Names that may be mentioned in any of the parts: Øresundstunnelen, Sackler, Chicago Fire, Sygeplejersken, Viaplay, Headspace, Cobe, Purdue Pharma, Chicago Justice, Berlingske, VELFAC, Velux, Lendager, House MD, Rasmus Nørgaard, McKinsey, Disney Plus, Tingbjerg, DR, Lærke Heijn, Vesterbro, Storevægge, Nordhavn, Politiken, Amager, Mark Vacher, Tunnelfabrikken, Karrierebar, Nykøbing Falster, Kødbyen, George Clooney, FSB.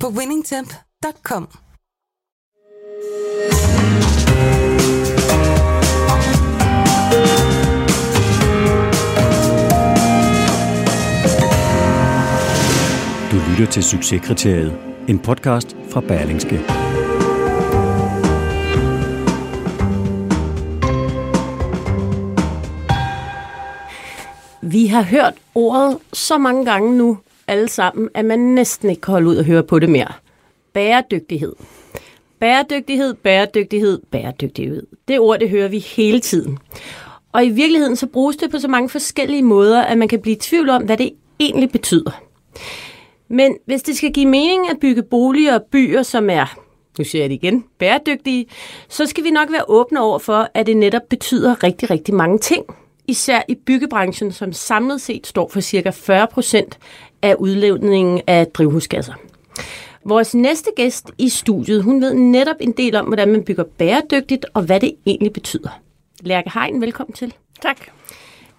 på winningtemp.com. Du lytter til Succeskriteriet, en podcast fra Berlingske. Vi har hørt ordet så mange gange nu, alle sammen, at man næsten ikke kan holde ud at høre på det mere. Bæredygtighed. Bæredygtighed, bæredygtighed, bæredygtighed. Det ord, det hører vi hele tiden. Og i virkeligheden så bruges det på så mange forskellige måder, at man kan blive i tvivl om, hvad det egentlig betyder. Men hvis det skal give mening at bygge boliger og byer, som er, nu siger jeg det igen, bæredygtige, så skal vi nok være åbne over for, at det netop betyder rigtig, rigtig mange ting. Især i byggebranchen, som samlet set står for ca. 40% af udledningen af drivhusgasser. Vores næste gæst i studiet, hun ved netop en del om, hvordan man bygger bæredygtigt, og hvad det egentlig betyder. Lærke Heijn, velkommen til. Tak.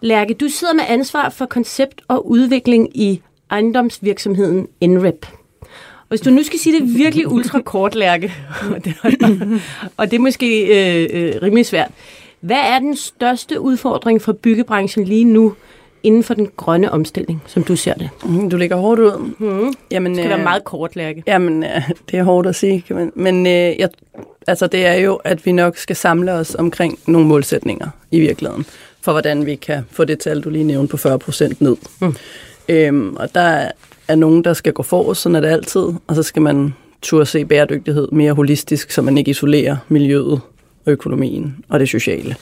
Lærke, du sidder med ansvar for koncept og udvikling i ejendomsvirksomheden NREP. Og hvis du nu skal sige det virkelig ultrakort, Lærke, og det er måske rimelig svært, hvad er den største udfordring for byggebranchen lige nu inden for den grønne omstilling, som du ser det? Du ligger hårdt ud. Jamen, det skal være meget kort, Lærke. Jamen, det er hårdt at sige. Kan man. Men det er jo, at vi nok skal samle os omkring nogle målsætninger i virkeligheden, for hvordan vi kan få det tal, du lige nævnte, på 40% ned. Og der er nogen, der skal gå forrest, sådan er det altid, og så skal man turde se bæredygtighed mere holistisk, så man ikke isolerer miljøet, økonomien og det sociale.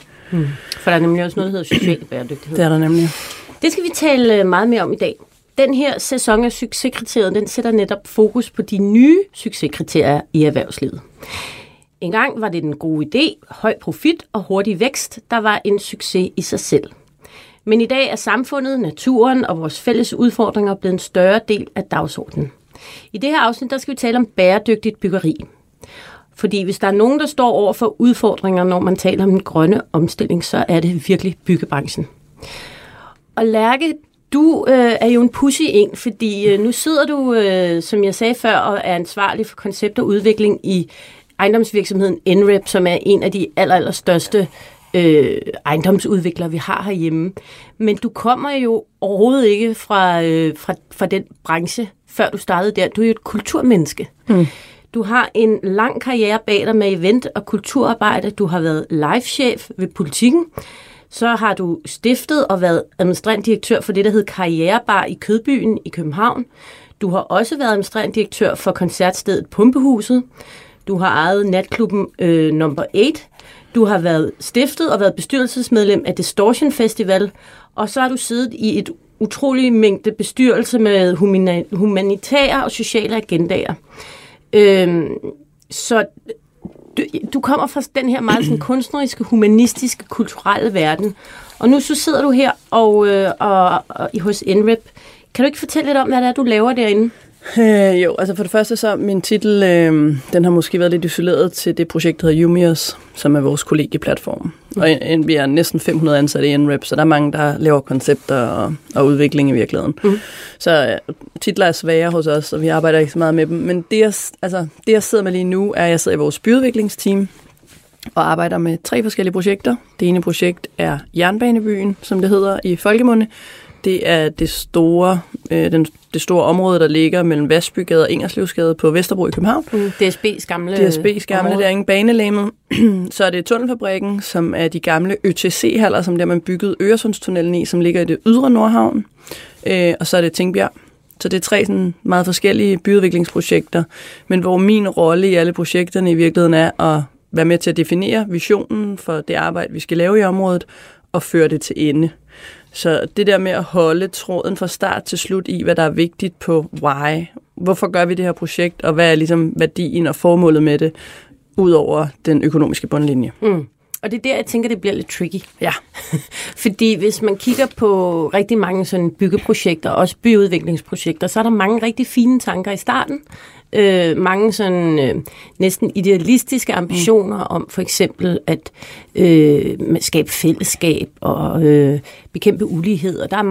For der er nemlig også noget, der hedder social bæredygtighed. Det er der nemlig. Det skal vi tale meget mere om i dag. Den her sæson af Succeskriteriet, den sætter netop fokus på de nye succeskriterier i erhvervslivet. En gang var det den gode idé, høj profit og hurtig vækst, der var en succes i sig selv. Men i dag er samfundet, naturen og vores fælles udfordringer blevet en større del af dagsordenen. I det her afsnit, der skal vi tale om bæredygtigt byggeri. Fordi hvis der er nogen, der står over for udfordringer, når man taler om den grønne omstilling, så er det virkelig byggebranchen. Og Lærke, du er jo en pussy en, fordi nu sidder du, som jeg sagde før, og er ansvarlig for koncept og udvikling i ejendomsvirksomheden NREP, som er en af de allerstørste ejendomsudviklere, vi har herhjemme. Men du kommer jo overhovedet ikke fra den branche, før du startede der. Du er jo et kulturmenneske. Du har en lang karriere bag dig med event- og kulturarbejde. Du har været live-chef ved Politiken. Så har du stiftet og været administrerende direktør for det, der hedder Karrierebar i Kødbyen i København. Du har også været administrerende direktør for koncertstedet Pumpehuset. Du har ejet natklubben No. 8. Du har været stiftet og været bestyrelsesmedlem af Distortion Festival. Og så har du siddet i et utrolig mængde bestyrelse med humanitære og sociale agendaer. Så du kommer fra den her meget sådan, kunstneriske, humanistiske, kulturelle verden, og nu så sidder du her og hos NREP. Kan du ikke fortælle lidt om, hvad det er, du laver derinde? For det første så, min titel, den har måske været lidt isoleret til det projekt, der hedder Jumios, som er vores kollegieplatform. Og vi er næsten 500 ansatte i NREP, så der er mange, der laver koncepter og udvikling i virkeligheden. Så titler er svære hos os, og vi arbejder ikke så meget med dem. Men det, jeg sidder med lige nu, er, at jeg sidder i vores byudviklingsteam og arbejder med 3 forskellige projekter. Det ene projekt er Jernbanebyen, som det hedder i Folkemunde. Det er det store område, der ligger mellem Vestbygade og Ingerslevsgade på Vesterbro i København. DSB's gamle, der er ingen banelæmet. Så er det Tunnelfabrikken, som er de gamle ØTC-haller, som der man byggede Øresundstunnelen i, som ligger i det ydre Nordhavn. Og så er det Tingbjerg. Så det er 3 sådan, meget forskellige byudviklingsprojekter, men hvor min rolle i alle projekterne i virkeligheden er at være med til at definere visionen for det arbejde, vi skal lave i området, og føre det til ende. Så det der med at holde tråden fra start til slut i, hvad der er vigtigt på why, hvorfor gør vi det her projekt, og hvad er ligesom værdien og formålet med det, ud over den økonomiske bundlinje. Mm. Og det er der, jeg tænker, det bliver lidt tricky. Ja. Fordi hvis man kigger på rigtig mange sådan byggeprojekter, også byudviklingsprojekter, så er der mange rigtig fine tanker i starten. Mange sådan næsten idealistiske ambitioner om for eksempel at skabe fællesskab og bekæmpe ulighed. Og der er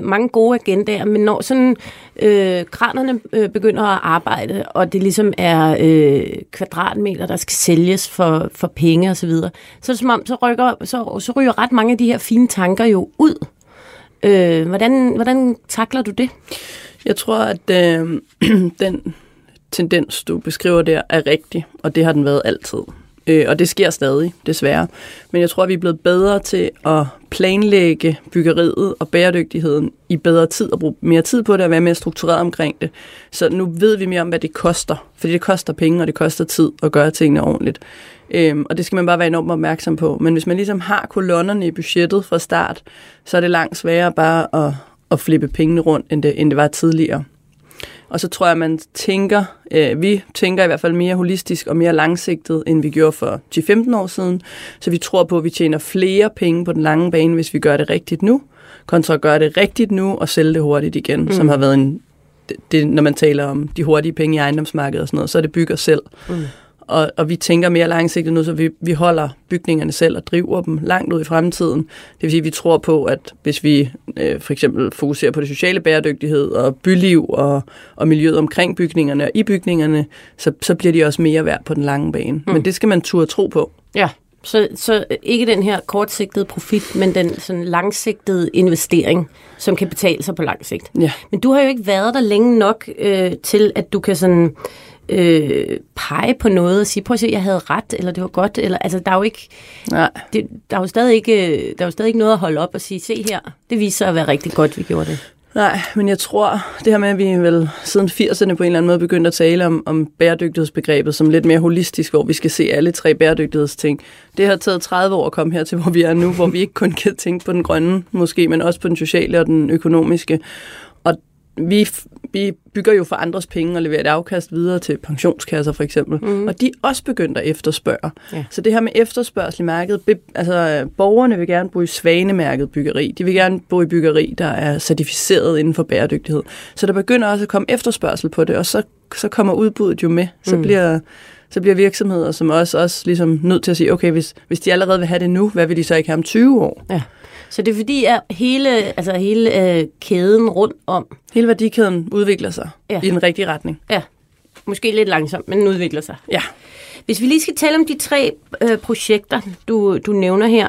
mange gode agendaer, men når sådan kranerne begynder at arbejde, og det ligesom er kvadratmeter, der skal sælges for penge osv., så er det som om, så ryger ret mange af de her fine tanker jo ud. Hvordan takler du det? Jeg tror, at den tendens, du beskriver der, er rigtig, og det har den været altid. Og det sker stadig, desværre. Men jeg tror, at vi er blevet bedre til at planlægge byggeriet og bæredygtigheden i bedre tid, og bruge mere tid på det og være mere struktureret omkring det. Så nu ved vi mere om, hvad det koster. Fordi det koster penge, og det koster tid at gøre tingene ordentligt. Og det skal man bare være enormt opmærksom på. Men hvis man ligesom har kolonnerne i budgettet fra start, så er det langt sværere bare at flippe pengene rundt, end det var tidligere. Og så tror jeg, at vi tænker i hvert fald mere holistisk og mere langsigtet, end vi gjorde for 10-15 år siden. Så vi tror på, at vi tjener flere penge på den lange bane, hvis vi gør det rigtigt nu, kontra at gøre det rigtigt nu og sælge det hurtigt igen, som har været det, når man taler om de hurtige penge i ejendomsmarkedet og sådan noget, så er det bygger selv. Og vi tænker mere langsigtet nu, så vi holder bygningerne selv og driver dem langt ud i fremtiden. Det vil sige, at vi tror på, at hvis vi for eksempel fokuserer på det sociale bæredygtighed og byliv og miljøet omkring bygningerne og i bygningerne, så bliver de også mere værd på den lange bane. Men det skal man turde tro på. Ja, så ikke den her kortsigtede profit, men den sådan langsigtede investering, som kan betale sig på lang sigt. Ja. Men du har jo ikke været der længe nok til, at du kan sådan pege på noget og sige, prøv at se, jeg havde ret, eller det var godt, eller altså der er jo ikke, der er jo stadig ikke noget at holde op og sige, se her, det viser sig at være rigtig godt, vi gjorde det. Nej, men jeg tror, det her med, at vi vel siden 80'erne på en eller anden måde begyndte at tale om bæredygtighedsbegrebet som lidt mere holistisk, hvor vi skal se alle tre bæredygtighedsting. Det har taget 30 år at komme her til, hvor vi er nu, hvor vi ikke kun kan tænke på den grønne, måske, men også på den sociale og den økonomiske. Vi bygger jo for andres penge og leverer et afkast videre til pensionskasser for eksempel. Og de er også begyndt at efterspørge. Ja. Så det her med efterspørgsel i markedet, altså borgerne vil gerne bo i svanemærket byggeri. De vil gerne bo i byggeri, der er certificeret inden for bæredygtighed. Så der begynder også at komme efterspørgsel på det, og så kommer udbuddet jo med. Så bliver virksomheder som også ligesom nødt til at sige, okay, hvis de allerede vil have det nu, hvad vil de så ikke have om 20 år? Ja. Så det er fordi, at hele kæden rundt om... Hele værdikæden udvikler sig i den rigtige retning. Ja, måske lidt langsomt, men den udvikler sig. Ja. Hvis vi lige skal tale om de tre projekter, du nævner her.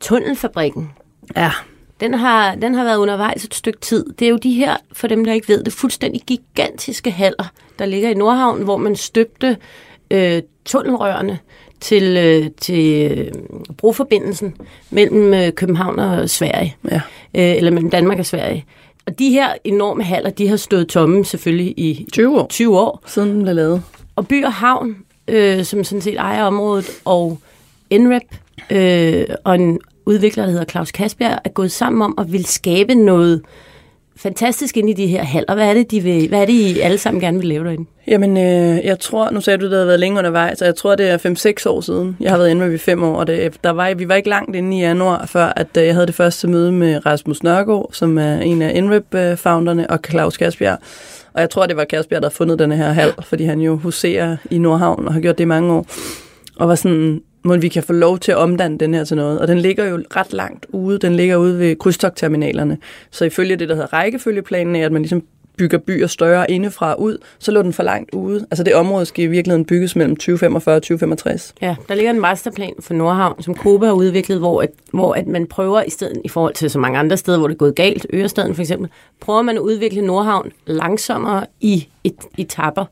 Tunnelfabrikken. Ja. Den har været undervejs et stykke tid. Det er jo de her, for dem der ikke ved det, fuldstændig gigantiske haller, der ligger i Nordhavn, hvor man støbte tunnelrørene til broforbindelsen mellem København og Sverige, eller mellem Danmark og Sverige. Og de her enorme haller, de har stået tomme selvfølgelig i 20 år. Siden den blev lavet. Og By og Havn, som sådan set ejer området, og NREP og en udvikler, der hedder Claus Kasbjerg, er gået sammen om at ville skabe noget fantastisk ind i de her haller. Hvad er det, I alle sammen gerne vil lave derinde? Jamen, jeg tror, nu sagde du, at det havde været længe undervejs, så jeg tror, det er 5-6 år siden. Jeg har været inde med i 5 år, og vi var ikke langt inde i januar, før at jeg havde det første møde med Rasmus Nørgaard, som er en af NREP-founderne, og Claus Kasbjerg. Og jeg tror, det var Kasbjerg, der havde fundet den her hal, fordi han jo huserer i Nordhavn og har gjort det i mange år. Og var sådan... men vi kan få lov til at omdanne den her til noget. Og den ligger jo ret langt ude. Den ligger ude ved krydstogtterminalerne. Så ifølge det, der hedder rækkefølgeplanen, at man ligesom bygger byer større indefra ud, så lå den for langt ude. Altså det område skal i virkeligheden bygges mellem 2045 og 2065. Ja, der ligger en masterplan for Nordhavn, som Cobe har udviklet, hvor at man prøver i stedet, i forhold til så mange andre steder, hvor det er gået galt, Ørestaden for eksempel, prøver man at udvikle Nordhavn langsommere i etapper.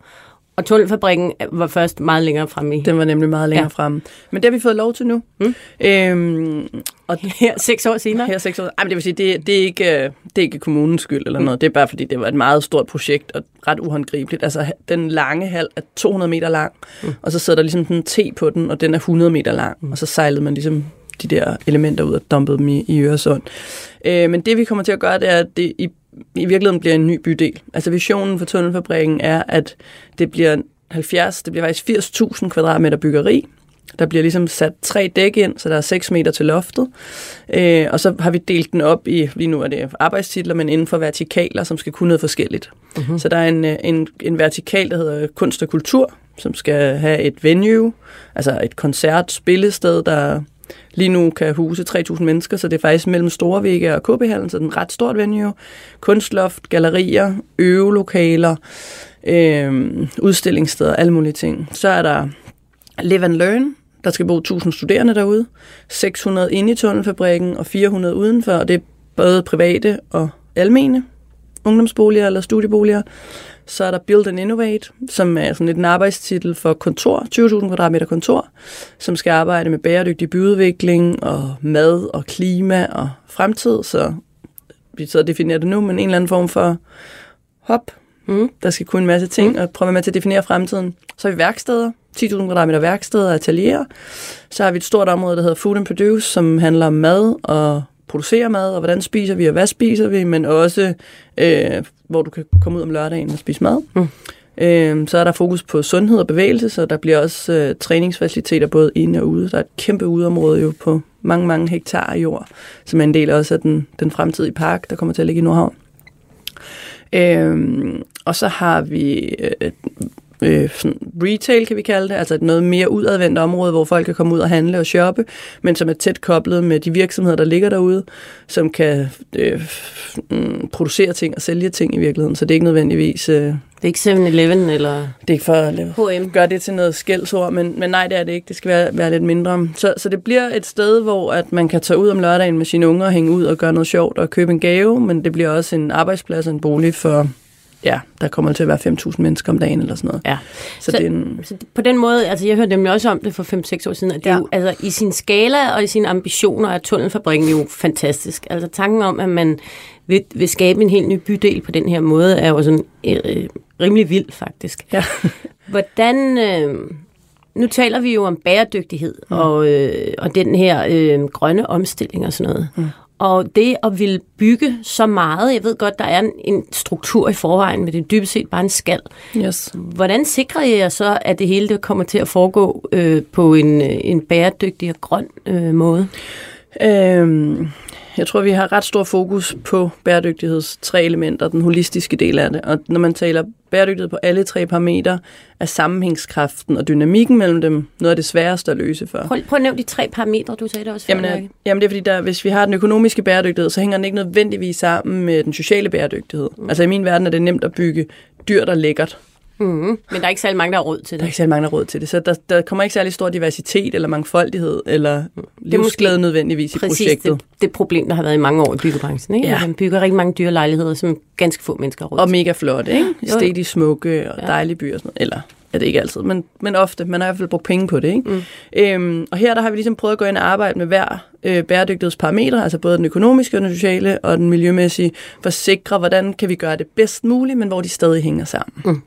Og tunnelfabrikken var først meget længere fremme i. Den var nemlig meget længere fremme. Men det har vi fået lov til nu. Og her 6 år senere? Her 6 år. Ej, men det vil sige, det er ikke kommunens skyld eller noget. Det er bare fordi, det var et meget stort projekt og ret uhåndgribeligt. Altså, den lange hal er 200 meter lang, og så sidder der ligesom en T på den, og den er 100 meter lang. Og så sejlede man ligesom de der elementer ud og dumpede dem i Øresund. Men det, vi kommer til at gøre, det er, at det i i virkeligheden bliver en ny bydel. Altså visionen for Tunnelfabrikken er, at det bliver 80.000 kvadratmeter byggeri. Der bliver ligesom sat 3 dæk ind, så der er 6 meter til loftet. Og så har vi delt den op i, lige nu er det arbejdstitler, men inden for vertikaler, som skal kunne noget forskelligt. Mm-hmm. Så der er en vertikal, der hedder kunst og kultur, som skal have et venue, altså et koncertspillested, der lige nu kan huse 3.000 mennesker, så det er faktisk mellem Storevægge og KB-hallen, så det er en ret stort venue. Kunstloft, gallerier, øvelokaler, udstillingssteder, alle mulige ting. Så er der Live and Learn, der skal bo 1.000 studerende derude, 600 inde i Tunnelfabrikken og 400 udenfor, og det er både private og almene ungdomsboliger eller studieboliger. Så er der Build and Innovate, som er sådan en arbejdstitel for kontor, 20.000 kvadratmeter kontor, som skal arbejde med bæredygtig byudvikling og mad og klima og fremtid. Så vi så definerer det nu, men en eller anden form for hop, der skal kunne en masse ting og prøve med til at definere fremtiden. Så har vi værksteder, 10.000 kvadratmeter værksteder og atelierer. Så har vi et stort område, der hedder Food and Produce, som handler om mad og producere mad, og hvordan spiser vi, og hvad spiser vi, men også, hvor du kan komme ud om lørdagen og spise mad. Så er der fokus på sundhed og bevægelse, så der bliver også træningsfaciliteter både inde og ude. Der er et kæmpe udeområde jo på mange, mange hektar jord, som er en del også af den fremtidige park, der kommer til at ligge i Nordhavn. Og så har vi retail, kan vi kalde det, altså et noget mere udadvendt område, hvor folk kan komme ud og handle og shoppe, men som er tæt koblet med de virksomheder, der ligger derude, som kan producere ting og sælge ting i virkeligheden, så det er ikke nødvendigvis... Det er ikke 7-Eleven, eller... Det er ikke for H&M. Gør det til noget skældsord, men nej, det er det ikke. Det skal være lidt mindre. Så det bliver et sted, hvor at man kan tage ud om lørdagen med sine unger og hænge ud og gøre noget sjovt og købe en gave, men det bliver også en arbejdsplads og en bolig for... Ja, der kommer til at være 5.000 mennesker om dagen eller sådan noget. Ja. Så på den måde, altså jeg hørte nemlig også om det for 5-6 år siden, at det jo, altså i sin skala og i sine ambitioner er Tunnelfabrikken jo fantastisk. Altså tanken om, at man vil skabe en helt ny bydel på den her måde, er jo sådan rimelig vild faktisk. Ja. Hvordan... Nu taler vi jo om bæredygtighed og den her grønne omstilling og sådan noget. Mm. Og det at ville bygge så meget, jeg ved godt, der er en struktur i forvejen, men det er dybest set bare en skal. Yes. Hvordan sikrer I jer så, at det hele det kommer til at foregå på en bæredygtig og grøn måde? Jeg tror, vi har ret stor fokus på bæredygtigheds 3 elementer, den holistiske del af det. Og når man taler bæredygtighed på alle 3 parametre, er sammenhængskraften og dynamikken mellem dem noget af det sværeste at løse for. Prøv at nævne de 3 parametre, du sagde det også før. Jamen det er fordi, hvis vi har den økonomiske bæredygtighed, så hænger den ikke nødvendigvis sammen med den sociale bæredygtighed. Altså i min verden er det nemt at bygge dyrt og lækkert. Men der er ikke særlig mange, der har råd til det. Så der kommer ikke særlig stor diversitet eller mangfoldighed eller livsglæde nødvendigvis i projektet. Det er det problem, der har været i mange år i byggebranchen. Ikke? Ja. Man bygger rigtig mange dyre lejligheder, som ganske få mennesker har råd til. Og mega flot, ikke? Stedig, smukke og dejlige byer og sådan noget. Eller er det ikke altid, men ofte. Man har i hvert fald brugt penge på det, ikke? Og her der har vi ligesom prøvet at gå ind og arbejde med hver bæredygtighedsparametre, altså både den økonomiske og den sociale og den miljømæssige, for at sikre, hvordan kan vi gøre det bedst muligt, men hvor de stadig hænger sammen.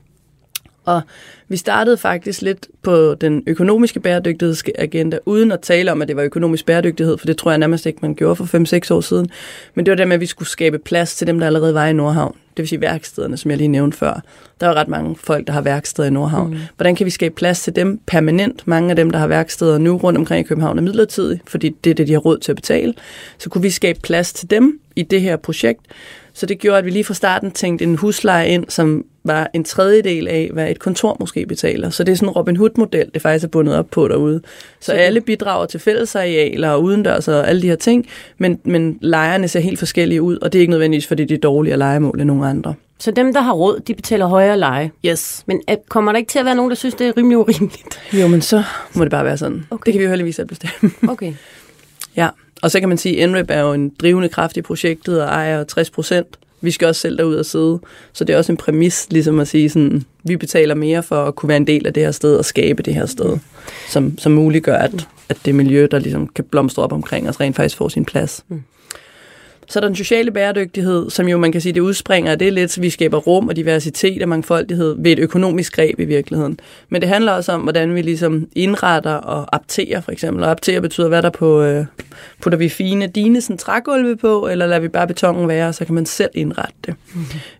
Og vi startede faktisk lidt på den økonomiske bæredygtighedsagenda, uden at tale om, at det var økonomisk bæredygtighed, for det tror jeg nærmest ikke, man gjorde for 5-6 år siden. Men det var det med, at vi skulle skabe plads til dem, der allerede var i Nordhavn. Det vil sige værkstederne, som jeg lige nævnte før. Der er ret mange folk, der har værksteder i Nordhavn. Hvordan kan vi skabe plads til dem permanent? Mange af dem, der har værksteder nu rundt omkring i København, er midlertidigt, fordi det er det, de har råd til at betale. Så kunne vi skabe plads til dem i det her projekt. Så det gjorde, at vi lige fra starten tænkte en husleje ind, som var en 3/3 af, hvad et kontor måske betaler. Så det er sådan en Robin Hood-model, det faktisk er bundet op på derude. Så alle bidrager til fællesarealer og udendørs og alle de her ting, men lejerne ser helt forskellige ud, og det er ikke nødvendigvis, fordi det er dårligere lejemål end nogle andre. Så dem, der har råd, de betaler højere leje? Yes. Men kommer der ikke til at være nogen, der synes, det er rimelig urimeligt? Jo, men så må det bare være sådan. Okay. Det kan vi jo heldigvis selv bestemme. Okay. Ja, og så kan man sige, at NREP er jo en drivende kraft i projektet og ejer 60%. Vi skal også selv derud og sidde, så det er også en præmis, ligesom at sige, sådan, vi betaler mere for at kunne være en del af det her sted og skabe det her sted, som muliggør, at det miljø, der ligesom kan blomstre op omkring os, rent faktisk får sin plads. Så er der den sociale bæredygtighed, som jo man kan sige, det udspringer af det lidt, så vi skaber rum og diversitet og mangfoldighed ved et økonomisk greb i virkeligheden. Men det handler også om, hvordan vi ligesom indretter og apterer for eksempel. Og apterer betyder, hvad der på, putter vi fine dinesen trægulve på, eller lader vi bare betongen være, så kan man selv indrette det.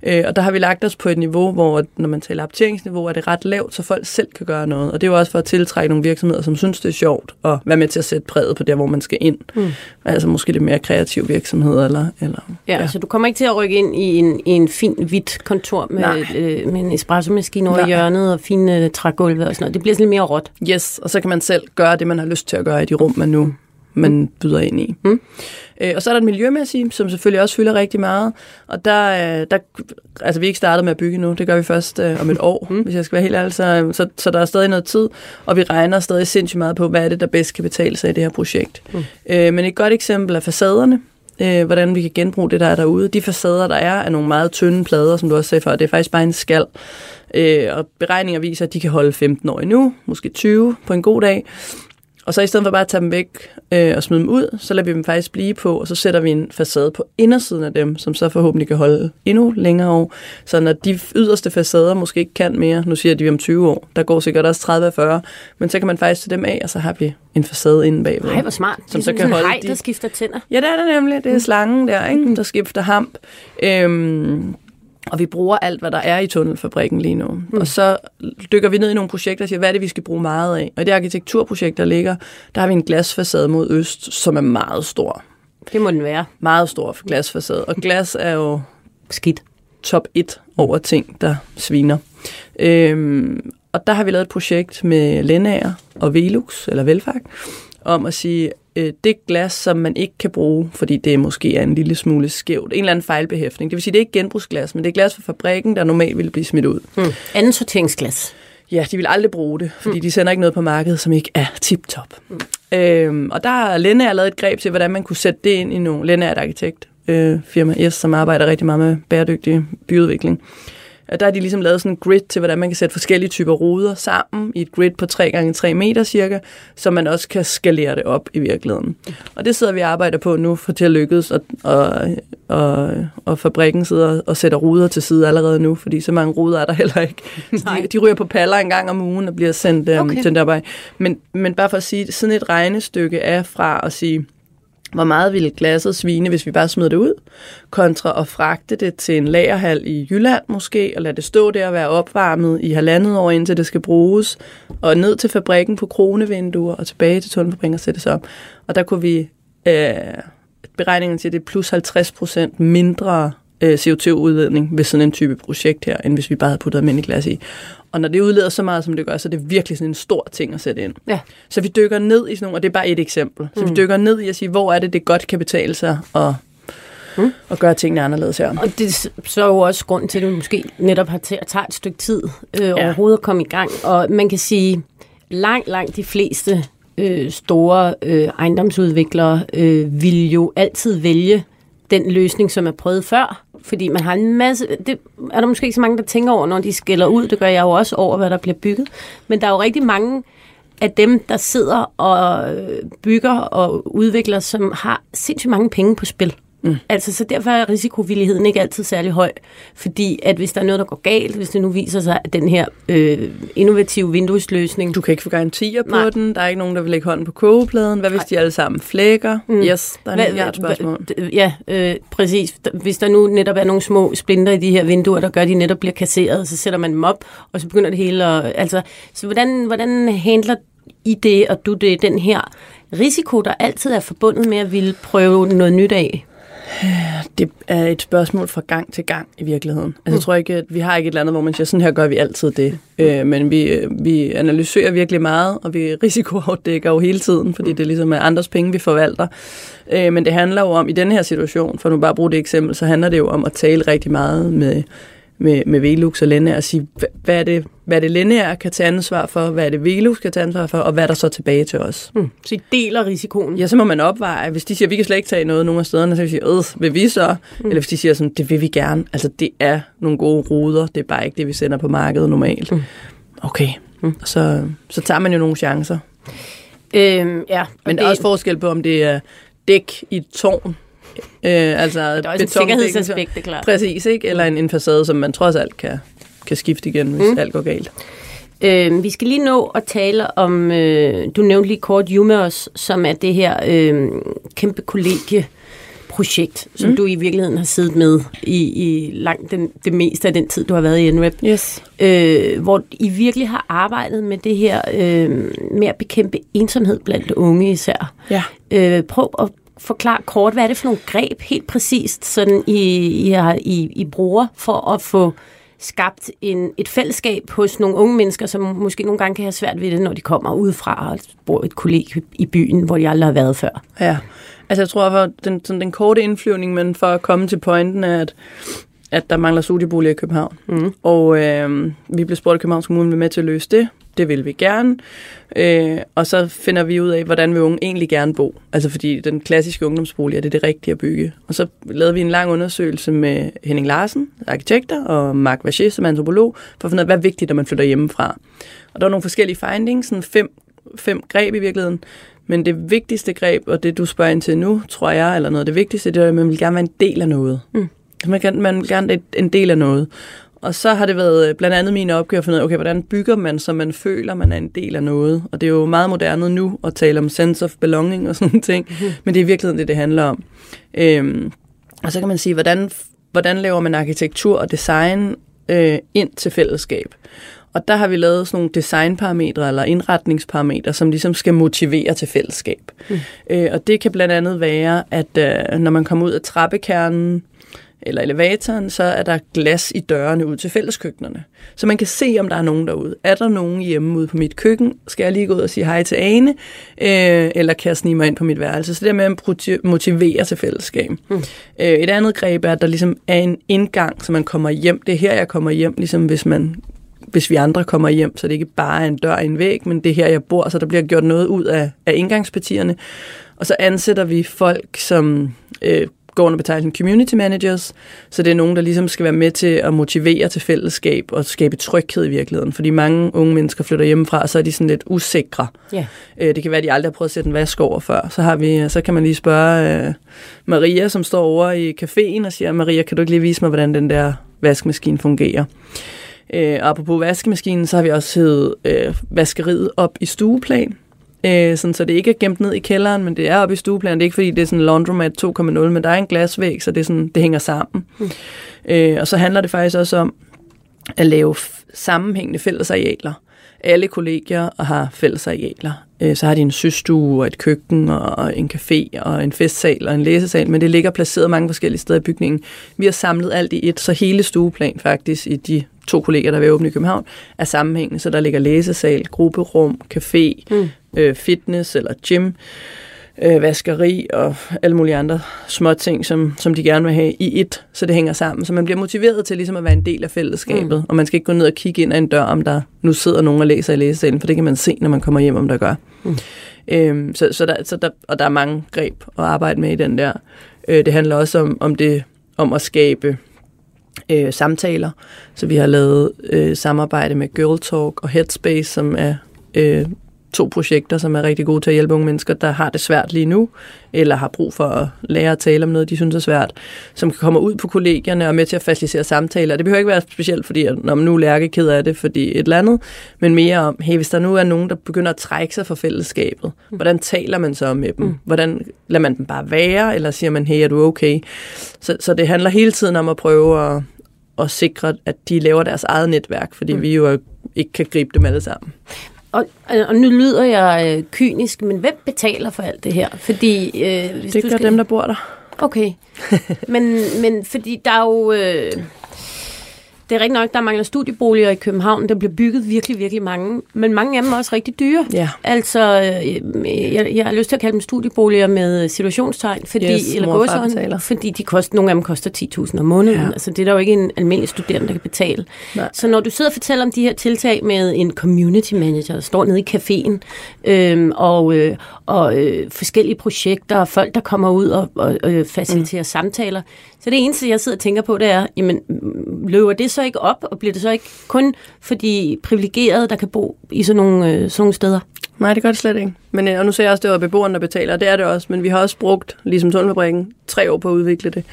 Okay. Og der har vi lagt os på et niveau, hvor når man taler apteringsniveau, er det ret lavt, så folk selv kan gøre noget. Og det er jo også for at tiltrække nogle virksomheder, som synes, det er sjovt at være med til at sætte præget på der, hvor man skal ind. Mm. Altså måske lidt mere kreative virksomheder. Ja, så du kommer ikke til at rykke ind i en fin, hvidt kontor med en espresso-maskine over hjørnet og fine trægulve og sådan noget. Det bliver lidt mere råt. Yes, og så kan man selv gøre det, man har lyst til at gøre i de rum, man byder ind i. Mm. Og så er der den miljømæssige, som selvfølgelig også fylder rigtig meget. Og der altså vi er ikke startet med at bygge nu. Det gør vi først om et år, hvis jeg skal være helt ærlig. Så der er stadig noget tid, og vi regner stadig sindssygt meget på, hvad er det, der bedst kan betale sig i det her projekt. Mm. Men et godt eksempel er facaderne. Hvordan vi kan genbruge det, der er derude. De facader, der er nogle meget tynde plader, som du også sagde før. Det er faktisk bare en skal. Og beregninger viser, at de kan holde 15 år endnu, måske 20 på en god dag. Og så i stedet for bare at tage dem væk og smide dem ud, så lader vi dem faktisk blive på, og så sætter vi en facade på indersiden af dem, som så forhåbentlig kan holde endnu længere år. Så når de yderste facader måske ikke kan mere, nu siger de om 20 år, der går sikkert også 30-40, men så kan man faktisk tage dem af, og så har vi en facade inde bagved. Nej, hvor smart. Som så kan holde der skifter tænder. Ja, det er det nemlig. Det er slangen der, ikke? Der skifter hamp. Og vi bruger alt, hvad der er i Tunnelfabrikken lige nu. Mm. Og så dykker vi ned i nogle projekter og siger, hvad er det, vi skal bruge meget af? Og i det arkitekturprojekt, der ligger, der har vi en glasfacade mod øst, som er meget stor. Det må den være. Meget stor glasfacade. Og glas er jo skidt. Top 1 over ting, der sviner. Og der har vi lavet et projekt med Lendager og Velux, eller VELFAC, om at sige, det glas, som man ikke kan bruge, fordi det måske er en lille smule skævt, en eller anden fejlbehæftning. Det vil sige, det er ikke genbrugsglas, men det er glas fra fabrikken, der normalt ville blive smidt ud. Mm. Anden sorteringsglas. Ja, de vil aldrig bruge det, fordi de sender ikke noget på markedet, som ikke er tip-top. Mm. Og der har Lendager lavet et greb til, hvordan man kunne sætte det ind i nogle. Lendager er et arkitektfirma, som arbejder rigtig meget med bæredygtig byudvikling. Og der har de ligesom lavet sådan en grid til, hvordan man kan sætte forskellige typer ruder sammen i et grid på 3x3 meter cirka, så man også kan skalere det op i virkeligheden. Og det sidder vi og arbejder på nu for til at lykkes, og fabrikken sidder og sætter ruder til side allerede nu, fordi så mange ruder er der heller ikke. De ryger på paller en gang om ugen og bliver sendt op. Men bare for at sige, sådan et regnestykke er fra at sige, hvor meget ville glasset svine, hvis vi bare smed det ud, kontra at fragte det til en lagerhal i Jylland måske, og lade det stå der og være opvarmet i 1,5 år, indtil det skal bruges, og ned til fabrikken på kronevinduer, og tilbage til Tunnelfabrikken og sættes op. Og der kunne vi, beregningen siger, det er plus 50% mindre CO2-udledning ved sådan en type projekt her, end hvis vi bare havde puttet almindelig glas i. Og når det udleder så meget, som det gør, så er det virkelig sådan en stor ting at sætte ind. Ja. Så vi dykker ned i sådan nogle, og det er bare et eksempel. Så vi dykker ned i at sige, hvor er det, det godt kan betale sig og gøre tingene anderledes her. Og det så jo også grund til, at du måske netop har til at tage et stykke tid overhovedet at komme i gang. Og man kan sige, langt de fleste store ejendomsudviklere vil jo altid vælge den løsning, som er prøvet før, fordi man har en masse. Det er der måske ikke så mange, der tænker over, når de skælder ud. Det gør jeg jo også over, hvad der bliver bygget. Men der er jo rigtig mange af dem, der sidder og bygger og udvikler, som har sindssygt mange penge på spil. Mm. Altså, så derfor er risikovilligheden ikke altid særlig høj. Fordi at hvis der er noget, der går galt, hvis det nu viser sig, at den her innovative vinduesløsning. Du kan ikke få garantier på den. Der er ikke nogen, der vil lægge hånden på kogepladen. Hvad hvis de alle sammen flækker? Mm. Yes, der er en milliard spørgsmål. Præcis. Hvis der nu netop er nogle små splinter i de her vinduer, der gør, at de netop bliver kasseret, så sætter man dem op, og så begynder det hele. Så hvordan handler I det, og du det, den her risiko, der altid er forbundet med at ville prøve noget nyt af? Det er et spørgsmål fra gang til gang i virkeligheden. Altså, jeg tror ikke, at vi har ikke et eller andet, hvor man siger, sådan her gør vi altid det. Men vi analyserer virkelig meget, og vi risikoafdækker jo hele tiden, fordi det ligesom er andres penge, vi forvalter. Men det handler jo om, i den her situation, for nu bare at bruge det eksempel, så handler det jo om at tale rigtig meget med Velux og Lendager og sige, hvad er det Lendager kan tage ansvar for, hvad er det Velux kan tage ansvar for, og hvad er der så tilbage til os. Så I deler risikoen? Ja, så må man opveje. Hvis de siger, vi kan slet ikke tage noget nogle af stederne, så vil vi sige, vil vi så? Eller hvis de siger sådan, det vil vi gerne. Altså, det er nogle gode ruder, det er bare ikke det, vi sender på markedet normalt. Okay, så tager man jo nogle chancer. Men der er også forskel på, om det er dæk i et tårn, Altså der er også et sikkerhedsaspekt, det er klart. Præcis, ikke? Eller en facade, som man trods alt kan skifte igen, hvis alt går galt. Vi skal lige nå at tale om, du nævnte lige kort Jumios, som er det her kæmpe kollegieprojekt, som du i virkeligheden har siddet med i langt det meste af den tid, du har været i NREP. Yes. Hvor I virkelig har arbejdet med det her med at bekæmpe ensomhed blandt unge især. Ja. Prøv at forklare kort, hvad er det for nogle greb helt præcist, sådan I bruger for at få skabt et fællesskab hos nogle unge mennesker, som måske nogle gange kan have svært ved det, når de kommer udefra og bor et kollegie i byen, hvor de aldrig har været før. Ja, altså jeg tror, for den korte indflyvning, men for at komme til pointen, er, at der mangler studieboliger i København. Og vi blev spurgt, at Københavns Kommune vil med til at løse det. Det vil vi gerne. Og så finder vi ud af, hvordan vi unge egentlig gerne bo. Altså fordi den klassiske ungdomsbolig er det rigtige at bygge. Og så lavede vi en lang undersøgelse med Henning Larsen, arkitekter, og Mark Vacher, som er antropolog, for at finde ud af, hvad er vigtigt, når man flytter hjemmefra. Og der var nogle forskellige findings, sådan fem greb i virkeligheden. Men det vigtigste greb, og det du spørger ind til nu, tror jeg, eller noget af det vigtigste, det er, at man vil gerne være en del af noget. Man vil gerne være en del af noget. Og så har det været blandt andet mine opgaver at finde ud af, okay, hvordan bygger man, så man føler, man er en del af noget. Og det er jo meget moderne nu at tale om sense of belonging og sådan ting, men det er i virkeligheden det handler om. Og så kan man sige, hvordan laver man arkitektur og design ind til fællesskab? Og der har vi lavet sådan nogle designparametre eller indretningsparametre, som ligesom skal motivere til fællesskab. Og det kan blandt andet være, at når man kommer ud af trappekernen, eller elevatoren, så er der glas i dørene ud til fælleskøkkenerne. Så man kan se, om der er nogen derude. Er der nogen hjemme ude på mit køkken? Skal jeg lige gå ud og sige hej til Ane? Eller kan jeg snige mig ind på mit værelse? Så det er med at motivere til fællesskab. Et andet greb er, at der ligesom er en indgang, så man kommer hjem. Det er her, jeg kommer hjem, ligesom hvis vi andre kommer hjem, så det ikke bare er en dør og en væg, men det er her, jeg bor, så der bliver gjort noget ud af indgangspartierne. Og så ansætter vi folk, som går under betegnelsen community managers, så det er nogen, der ligesom skal være med til at motivere til fællesskab og skabe tryghed i virkeligheden, fordi mange unge mennesker flytter hjemmefra, og så er de sådan lidt usikre. Det kan være, de aldrig har prøvet at sætte en vask over før. Så kan man lige spørge Maria, som står over i caféen og siger, Maria, kan du ikke lige vise mig, hvordan den der vaskemaskine fungerer? Og apropos vaskemaskinen, så har vi også heddet vaskeriet op i stueplan. Sådan, så det ikke er gemt ned i kælderen, men det er oppe i stueplanen. Det er ikke, fordi det er sådan en laundromat 2.0, men der er en glasvæg, så det hænger sammen. Og så handler det faktisk også om at lave sammenhængende fællesarealer. Alle kollegier har fællesarealer. Så har de en systue og et køkken og en café og en festsal og en læsesal, men det ligger placeret mange forskellige steder i bygningen. Vi har samlet alt i et, så hele stueplan faktisk i de 2 kolleger, der er ved at åbne i København, er sammenhængende, så der ligger læsesal, grupperum, café, fitness eller gym, vaskeri og alle mulige andre små ting, som de gerne vil have i et, så det hænger sammen. Så man bliver motiveret til ligesom at være en del af fællesskabet, og man skal ikke gå ned og kigge ind ad en dør, om der nu sidder nogen og læser i læsesalen, for det kan man se, når man kommer hjem, om der gør. Og der er mange greb at arbejde med i den der. Det handler også om at skabe samtaler, så vi har lavet samarbejde med Girl Talk og Headspace, som er 2 projekter, som er rigtig gode til at hjælpe unge mennesker, der har det svært lige nu, eller har brug for at lære at tale om noget, de synes er svært, som kan komme ud på kollegierne og med til at facilitere samtaler. Det behøver ikke være specielt, fordi når man nu Lærke ked af det, fordi et eller andet, men mere om, hey, hvis der nu er nogen, der begynder at trække sig fra fællesskabet, hvordan taler man så med dem? Hvordan lader man dem bare være, eller siger man, hey, er du okay? Så det handler hele tiden om at prøve at sikre, at de laver deres eget netværk, fordi vi jo ikke kan gribe dem alle sammen. Og nu lyder jeg kynisk, men hvem betaler for alt det her? Fordi, hvis det gør du skal dem, der bor der. Okay. Men fordi der er jo det er rigtig nok, der mangler studieboliger i København. Der bliver bygget virkelig, virkelig mange. Men mange af dem er også rigtig dyre. Yeah. Altså, jeg har lyst til at kalde dem studieboliger med situationstegn. Fordi, yes, eller gåsehånd, fordi nogle af dem koster 10.000 om måneden. Yeah. Altså, det er der jo ikke en almindelig studerende, der kan betale. Nej. Så når du sidder og fortæller om de her tiltag med en community manager, der står nede i caféen, og forskellige projekter, og folk, der kommer ud og faciliterer samtaler. Så det eneste, jeg sidder og tænker på, det er, jamen, løber det så ikke op, og bliver det så ikke kun for de privilegerede, der kan bo i sådan nogle steder? Nej, det gør det slet ikke. Men, og nu ser jeg også, det var beboerne, der betaler, og det er det også. Men vi har også brugt, ligesom Tunnelfabrikken, 3 år på at udvikle det.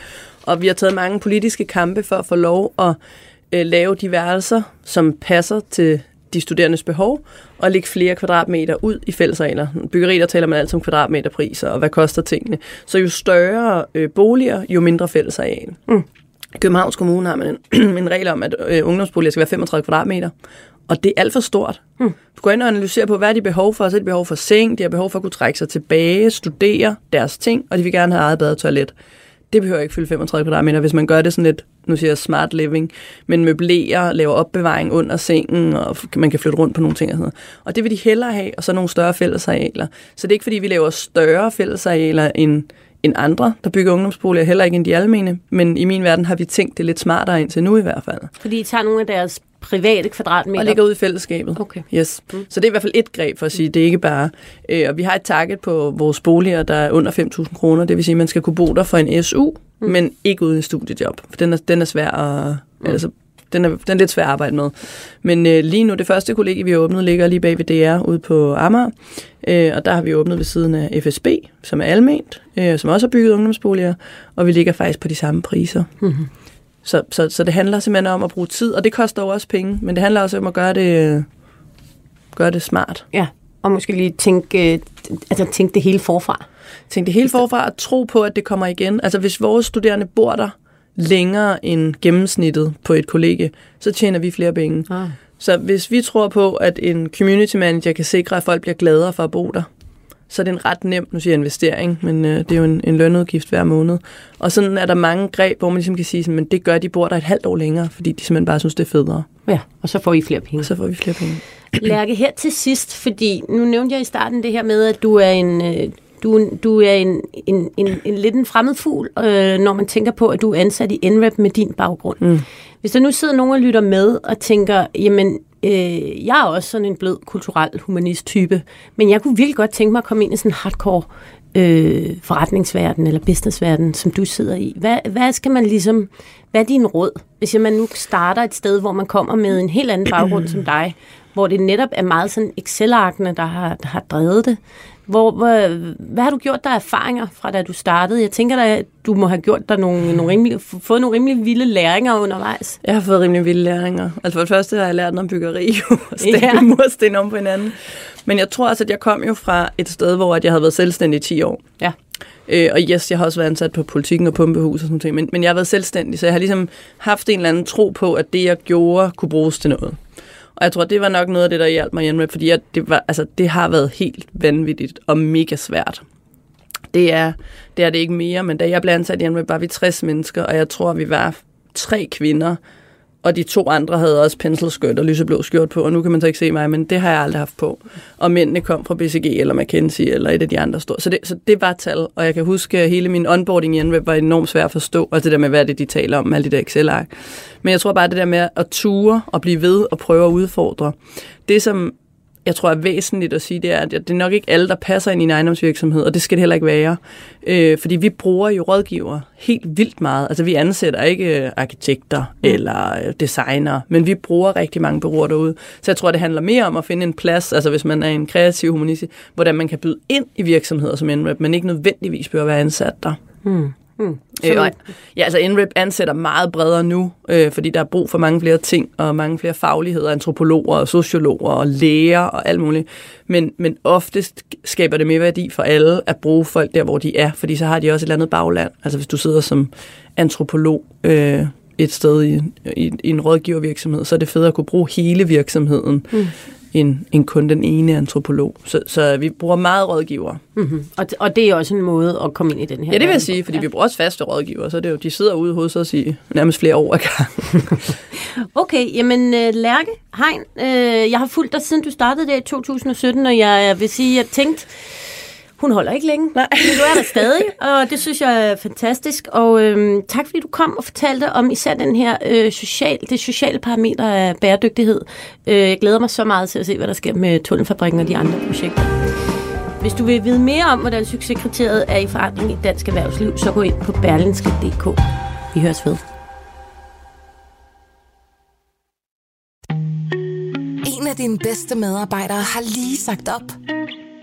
Og vi har taget mange politiske kampe for at få lov at lave de værelser, som passer til de studerendes behov, og lægge flere kvadratmeter ud i fællesarealer. Byggeri, der taler man altid om kvadratmeterpriser, og hvad koster tingene. Så jo større boliger, jo mindre fællesareal. Mm. I Københavns Kommune har man en regel om, at ungdomsboliger skal være 35 kvadratmeter, og det er alt for stort. Mm. Du går ind og analyserer på, hvad er de behov for? Så er de behov for seng, de har behov for at kunne trække sig tilbage, studere deres ting, og de vil gerne have eget bad og toilet. Det behøver ikke fylde 35 kvadratmeter, hvis man gør det sådan lidt, nu siger jeg smart living, men møblerer, laver opbevaring under sengen, og man kan flytte rundt på nogle ting og sådan noget. Og det vil de hellere have, og så nogle større fællesarealer. Så det er ikke, fordi vi laver større fællesarealer end andre, der bygger ungdomsboliger, heller ikke end de almene, men i min verden har vi tænkt det lidt smartere indtil nu i hvert fald. Fordi I tager nogle af deres private kvadratmeter? Og ligger ud i fællesskabet. Okay. Yes. Mm. Så det er i hvert fald et greb for at sige, det er ikke bare... og vi har et target på vores boliger, der er under 5.000 kroner, det vil sige, at man skal kunne bo der for en SU, men ikke uden en studiejob. For den er svær at... Altså, den er lidt svær at arbejde med. Men lige nu, det første kollegie, vi har åbnet, ligger lige bag ved DR ude på Amager. Og der har vi åbnet ved siden af FSB, som er alment, som også har bygget ungdomsboliger. Og vi ligger faktisk på de samme priser. Mm-hmm. Så det handler simpelthen om at bruge tid, og det koster jo også penge, men det handler også om at gøre det smart. Ja, og måske lige tænke det hele forfra. Tænke det hele forfra og tro på, at det kommer igen. Altså hvis vores studerende bor der længere end gennemsnittet på et kollegie, så tjener vi flere penge. Ah. Så hvis vi tror på, at en community manager kan sikre, at folk bliver gladere for at bo der, så er det en ret nem, nu siger jeg investering, men det er jo en lønudgift hver måned. Og sådan er der mange greb, hvor man ligesom kan sige, men det gør, de bor der et halvt år længere, fordi de simpelthen bare synes, det er federe. Ja, og så får I flere penge. Lærke, her til sidst, fordi nu nævnte jeg i starten det her med, at du er en lidt en fremmed fugl, når man tænker på, at du er ansat i NREP med din baggrund. Mm. Hvis der nu sidder nogen og lytter med og tænker, jamen, jeg er også sådan en blød kulturel humanist-type, men jeg kunne virkelig godt tænke mig at komme ind i sådan en hardcore forretningsverden eller businessverden, som du sidder i. Hvad skal man ligesom... Hvad er din råd, hvis man nu starter et sted, hvor man kommer med en helt anden baggrund som dig, hvor det netop er meget sådan Excel-arkene, der har drevet det? Hvad har du gjort der erfaringer fra, da du startede? Jeg tænker dig, at du må have gjort dig fået nogle rimelig vilde læringer undervejs. Jeg har fået rimelig vilde læringer. Altså for det første har jeg lært noget om byggeri og stemme mursten om på hinanden. Men jeg tror også, at jeg kom jo fra et sted, hvor jeg havde været selvstændig i 10 år. Ja. Og yes, jeg har også været ansat på Politiken og Pumpehuset og sådan ting, men jeg har været selvstændig, så jeg har ligesom haft en eller anden tro på, at det, jeg gjorde, kunne bruges til noget. Og jeg tror, det var nok noget af det, der hjalp mig hjemme, fordi det har været helt vanvittigt og mega svært. Det er det ikke mere, men da jeg blev ansat hjemme, var vi 60 mennesker, og jeg tror, vi var 3 kvinder, og de 2 andre havde også penselskørt og lyseblå skjort på, og nu kan man så ikke se mig, men det har jeg aldrig haft på. Og mændene kom fra BCG eller McKinsey eller et af de andre store. Så det var tal, og jeg kan huske, at hele min onboarding hjemme var enormt svær at forstå, og det der med, hvad det de taler om, alle de der Excel-ark. Men jeg tror bare, det der med at ture og blive ved og prøve at udfordre, det som jeg tror er væsentligt at sige, det er, at det er nok ikke alle, der passer ind i en ejendomsvirksomhed, og det skal det heller ikke være. Fordi vi bruger jo rådgivere helt vildt meget. Altså vi ansætter ikke arkitekter eller designer, men vi bruger rigtig mange bureauer derude. Så jeg tror, det handler mere om at finde en plads, altså hvis man er en kreativ humanist, hvordan man kan byde ind i virksomheder som NREP, men ikke nødvendigvis behøver at være ansat der. Mm. Altså NREP ansætter meget bredere nu, fordi der er brug for mange flere ting og mange flere fagligheder, antropologer og sociologer og læger og alt muligt, men oftest skaber det mere værdi for alle at bruge folk der, hvor de er, fordi så har de også et eller andet bagland. Altså hvis du sidder som antropolog et sted i en rådgivervirksomhed, så er det fedt at kunne bruge hele virksomheden end kun den ene antropolog. Så vi bruger meget rådgivere. Mm-hmm. Og det er også en måde at komme ind i den her. Ja, det vil jeg sige, fordi vi bruger også faste rådgivere, så det er jo, de sidder ude hos os i nærmest flere år ad gangen. Okay, jamen Lærke Heijn, jeg har fulgt dig siden du startede der i 2017, og jeg vil sige, jeg tænkte, hun holder ikke længe, nej, men du er der stadig, og det synes jeg er fantastisk. Og tak fordi du kom og fortalte om især den her det sociale parameter af bæredygtighed. Jeg glæder mig så meget til at se, hvad der sker med Tunnelfabrikken og de andre projekter. Hvis du vil vide mere om, hvordan Succeskriteriet er i forandring i dansk erhvervsliv, så gå ind på berlingske.dk. Vi høres ved. En af dine bedste medarbejdere har lige sagt op.